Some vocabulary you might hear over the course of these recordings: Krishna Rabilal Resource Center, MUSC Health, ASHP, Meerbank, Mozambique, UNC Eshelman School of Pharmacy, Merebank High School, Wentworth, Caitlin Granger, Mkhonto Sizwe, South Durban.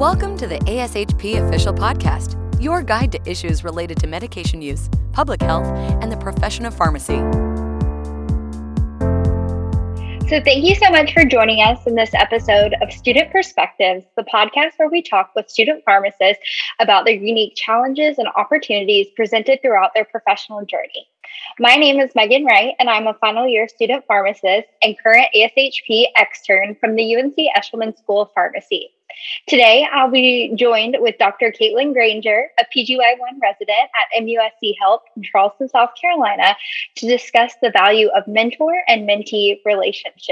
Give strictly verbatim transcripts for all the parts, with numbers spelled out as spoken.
Welcome to the A S H P Official Podcast, your guide to issues related to medication use, public health, and the profession of pharmacy. So thank you so much for joining us in this episode of Student Perspectives, the podcast where we talk with student pharmacists about their unique challenges and opportunities presented throughout their professional journey. My name is Megan Wright, and I'm a final year student pharmacist and current A S H P extern from the U N C Eshelman School of Pharmacy. Today, I'll be joined with Doctor Caitlin Granger, a P G Y one resident at M U S C Health in Charleston, South Carolina, to discuss the value of mentor and mentee relationships.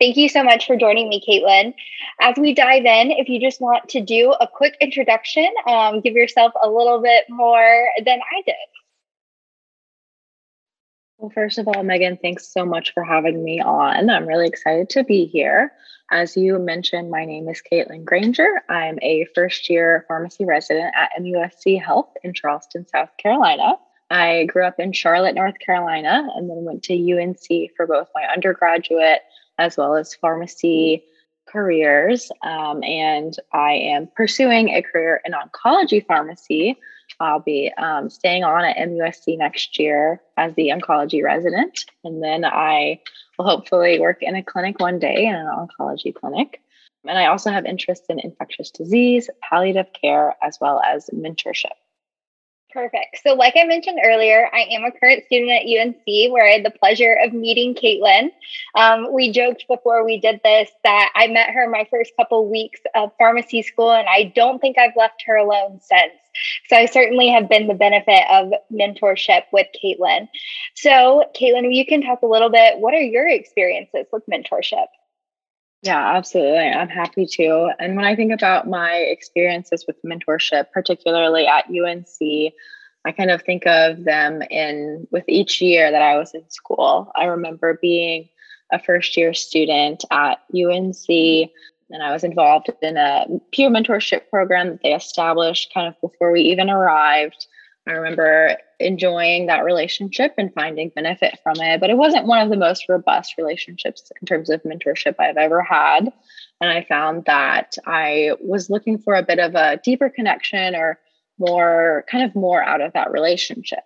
Thank you so much for joining me, Caitlin. As we dive in, if you just want to do a quick introduction, um, give yourself a little bit more than I did. Well, first of all, Megan, thanks so much for having me on. I'm really excited to be here. As you mentioned, my name is Caitlin Granger. I'm a first-year pharmacy resident at M U S C Health in Charleston, South Carolina. I grew up in Charlotte, North Carolina, and then went to U N C for both my undergraduate as well as pharmacy careers. Um, and I am pursuing a career in oncology pharmacy. I'll be um, staying on at M U S C next year as the oncology resident. And then I will hopefully work in a clinic one day, in an oncology clinic. And I also have interest in infectious disease, palliative care, as well as mentorship. Perfect. So like I mentioned earlier, I am a current student at U N C where I had the pleasure of meeting Caitlin. Um, we joked before we did this that I met her my first couple weeks of pharmacy school, and I don't think I've left her alone since. So I certainly have been the benefit of mentorship with Caitlin. So Caitlin, you can talk a little bit, what are your experiences with mentorship? Yeah, absolutely. I'm happy to. And when I think about my experiences with mentorship, particularly at U N C, I kind of think of them in with each year that I was in school. I remember being a first year student at U N C, and I was involved in a peer mentorship program that they established kind of before we even arrived. I remember enjoying that relationship and finding benefit from it, but it wasn't one of the most robust relationships in terms of mentorship I've ever had. And I found that I was looking for a bit of a deeper connection or more kind of more out of that relationship.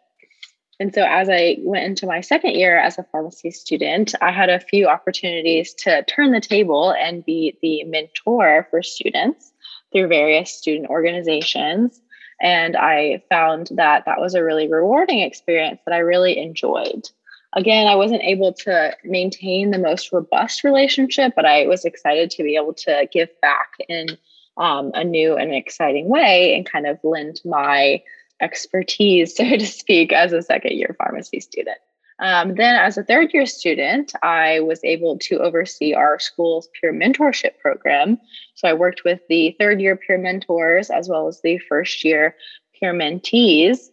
And so as I went into my second year as a pharmacy student, I had a few opportunities to turn the table and be the mentor for students through various student organizations. And I found that that was a really rewarding experience that I really enjoyed. Again, I wasn't able to maintain the most robust relationship, but I was excited to be able to give back in um, a new and exciting way and kind of lend my expertise, so to speak, as a second year pharmacy student. Um, then as a third year student, I was able to oversee our school's peer mentorship program. So I worked with the third year peer mentors as well as the first year peer mentees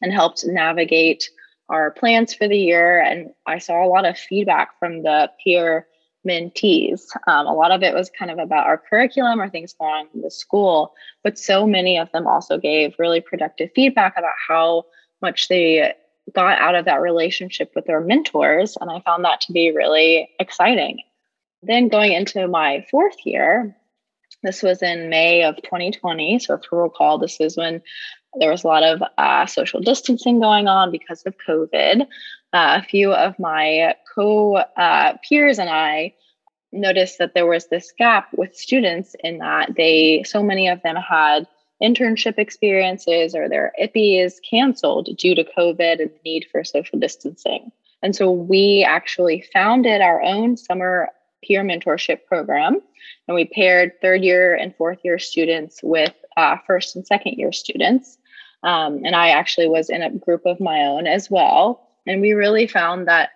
and helped navigate our plans for the year. And I saw a lot of feedback from the peer mentees. Um, a lot of it was kind of about our curriculum or things going on in the school, but so many of them also gave really productive feedback about how much they got out of that relationship with their mentors. And I found that to be really exciting. Then going into my fourth year, this was in May of twenty twenty. So if you recall, this is when there was a lot of uh, social distancing going on because of COVID. Uh, a few of my co-peers uh, and I noticed that there was this gap with students in that they, so many of them had internship experiences or their I P Is canceled due to COVID and the need for social distancing. And so we actually founded our own summer peer mentorship program, and we paired third year and fourth year students with uh, first and second year students. Um, and I actually was in a group of my own as well. And we really found that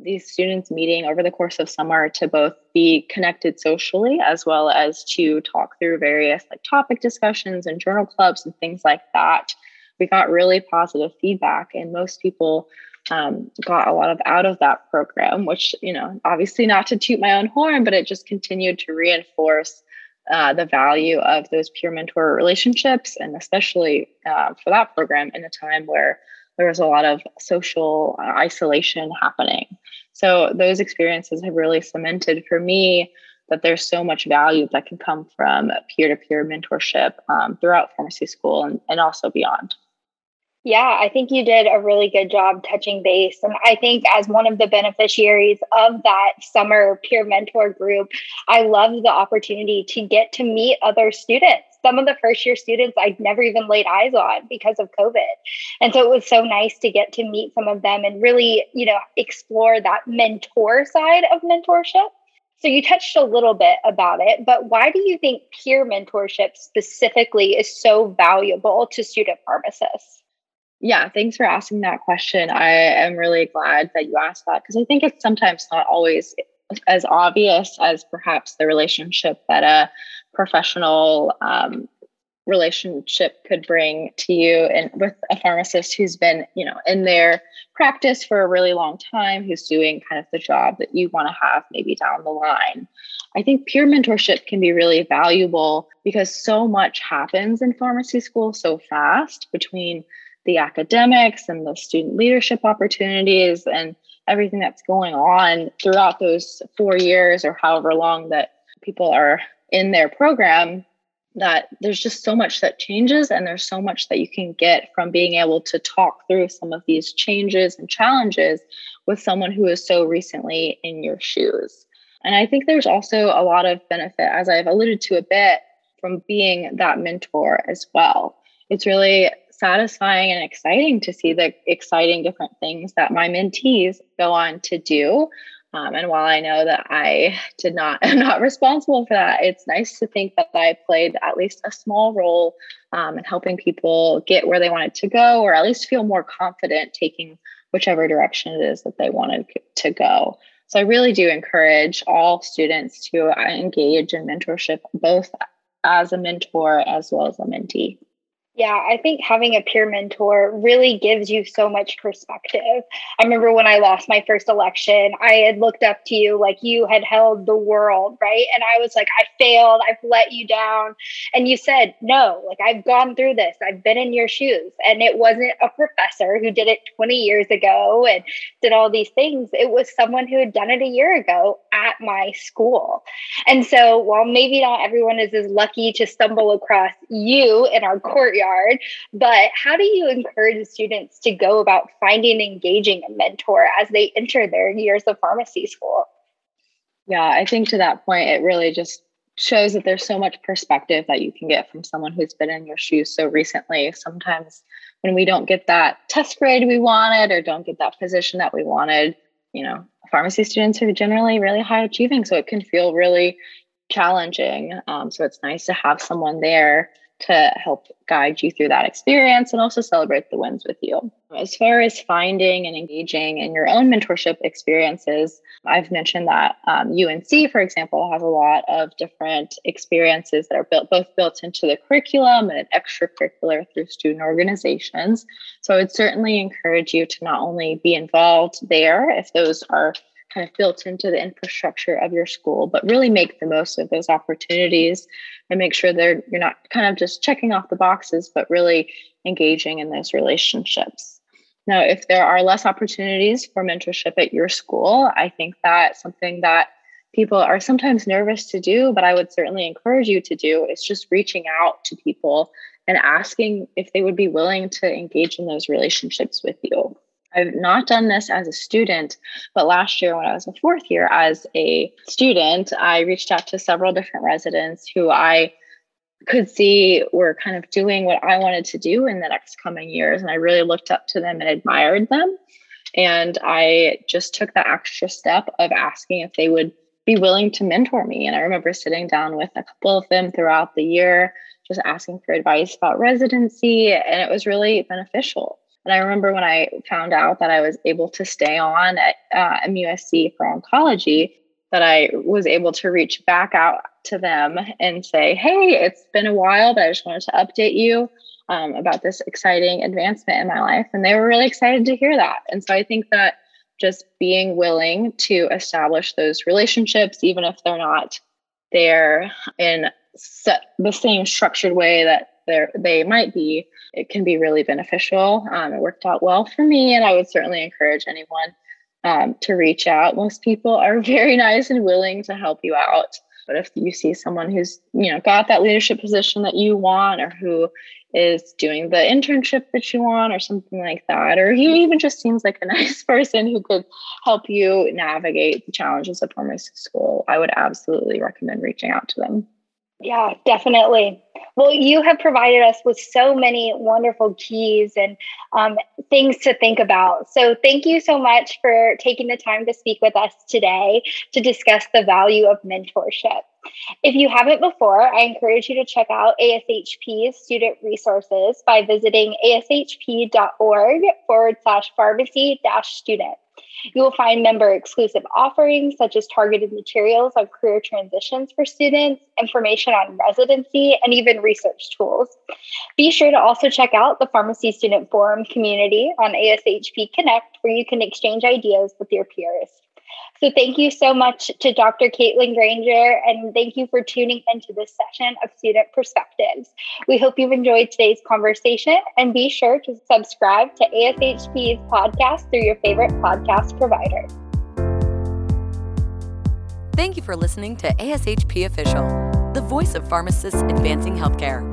these students meeting over the course of summer to both be connected socially as well as to talk through various like topic discussions and journal clubs and things like that. We got really positive feedback, and most people um, got a lot of out of that program, which, you know, obviously not to toot my own horn, but it just continued to reinforce uh, the value of those peer mentor relationships, and especially uh, for that program in a time where there was a lot of social isolation happening. So those experiences have really cemented for me that there's so much value that can come from peer-to-peer mentorship um, throughout pharmacy school and, and also beyond. Yeah, I think you did a really good job touching base. And I think as one of the beneficiaries of that summer peer mentor group, I loved the opportunity to get to meet other students. Some of the first year students I'd never even laid eyes on because of COVID. And so it was so nice to get to meet some of them and really, you know, explore that mentor side of mentorship. So you touched a little bit about it, but why do you think peer mentorship specifically is so valuable to student pharmacists? Yeah, thanks for asking that question. I am really glad that you asked that because I think it's sometimes not always as obvious as perhaps the relationship that a professional um, relationship could bring to you and with a pharmacist who's been, you know, in their practice for a really long time, who's doing kind of the job that you want to have maybe down the line. I think peer mentorship can be really valuable because so much happens in pharmacy school so fast between the academics and the student leadership opportunities and everything that's going on throughout those four years or however long that people are in their program, that there's just so much that changes and there's so much that you can get from being able to talk through some of these changes and challenges with someone who is so recently in your shoes. And I think there's also a lot of benefit, as I've alluded to a bit, from being that mentor as well. It's really satisfying and exciting to see the exciting different things that my mentees go on to do. Um, and while I know that I did not, I'm not responsible for that, it's nice to think that I played at least a small role um, in helping people get where they wanted to go, or at least feel more confident taking whichever direction it is that they wanted to go. So I really do encourage all students to engage in mentorship, both as a mentor as well as a mentee. Yeah, I think having a peer mentor really gives you so much perspective. I remember when I lost my first election, I had looked up to you like you had held the world, right? And I was like, I failed, I've let you down. And you said, no, like I've gone through this, I've been in your shoes. And it wasn't a professor who did it twenty years ago and did all these things. It was someone who had done it a year ago at my school. And so while maybe not everyone is as lucky to stumble across you in our courtyard, but how do you encourage students to go about finding and engaging a mentor as they enter their years of pharmacy school? Yeah, I think to that point, it really just shows that there's so much perspective that you can get from someone who's been in your shoes so recently. Sometimes when we don't get that test grade we wanted or don't get that position that we wanted, you know, pharmacy students are generally really high achieving, so it can feel really challenging. Um, so it's nice to have someone there to help guide you through that experience and also celebrate the wins with you. As far as finding and engaging in your own mentorship experiences, I've mentioned that um, U N C, for example, has a lot of different experiences that are built, both built into the curriculum and extracurricular through student organizations. So I would certainly encourage you to not only be involved there if those are kind of built into the infrastructure of your school, but really make the most of those opportunities and make sure they're you're not kind of just checking off the boxes, but really engaging in those relationships. Now, if there are less opportunities for mentorship at your school, I think that's something that people are sometimes nervous to do, but I would certainly encourage you to do is just reaching out to people and asking if they would be willing to engage in those relationships with you. I've not done this as a student, but last year when I was a fourth year as a student, I reached out to several different residents who I could see were kind of doing what I wanted to do in the next coming years. And I really looked up to them and admired them. And I just took the extra step of asking if they would be willing to mentor me. And I remember sitting down with a couple of them throughout the year, just asking for advice about residency. And it was really beneficial. And I remember when I found out that I was able to stay on at uh, M U S C for oncology, that I was able to reach back out to them and say, hey, it's been a while, but I just wanted to update you um, about this exciting advancement in my life. And they were really excited to hear that. And so I think that just being willing to establish those relationships, even if they're not there in the same structured way that There, they might be, it can be really beneficial. Um, it worked out well for me, and I would certainly encourage anyone um, to reach out. Most people are very nice and willing to help you out. But if you see someone who's, you know, got that leadership position that you want, or who is doing the internship that you want, or something like that, or he even just seems like a nice person who could help you navigate the challenges of pharmacy school, I would absolutely recommend reaching out to them. Yeah, definitely. Well, you have provided us with so many wonderful keys and um, things to think about. So thank you so much for taking the time to speak with us today to discuss the value of mentorship. If you haven't before, I encourage you to check out A S H P's student resources by visiting ashp.org forward slash pharmacy dash student. You will find member-exclusive offerings such as targeted materials on career transitions for students, information on residency, and even research tools. Be sure to also check out the Pharmacy Student Forum community on A S H P Connect, where you can exchange ideas with your peers. So thank you so much to Doctor Caitlin Granger, and thank you for tuning into this session of Student Perspectives. We hope you've enjoyed today's conversation, and be sure to subscribe to A S H P's podcast through your favorite podcast provider. Thank you for listening to A S H P Official, the voice of pharmacists advancing healthcare.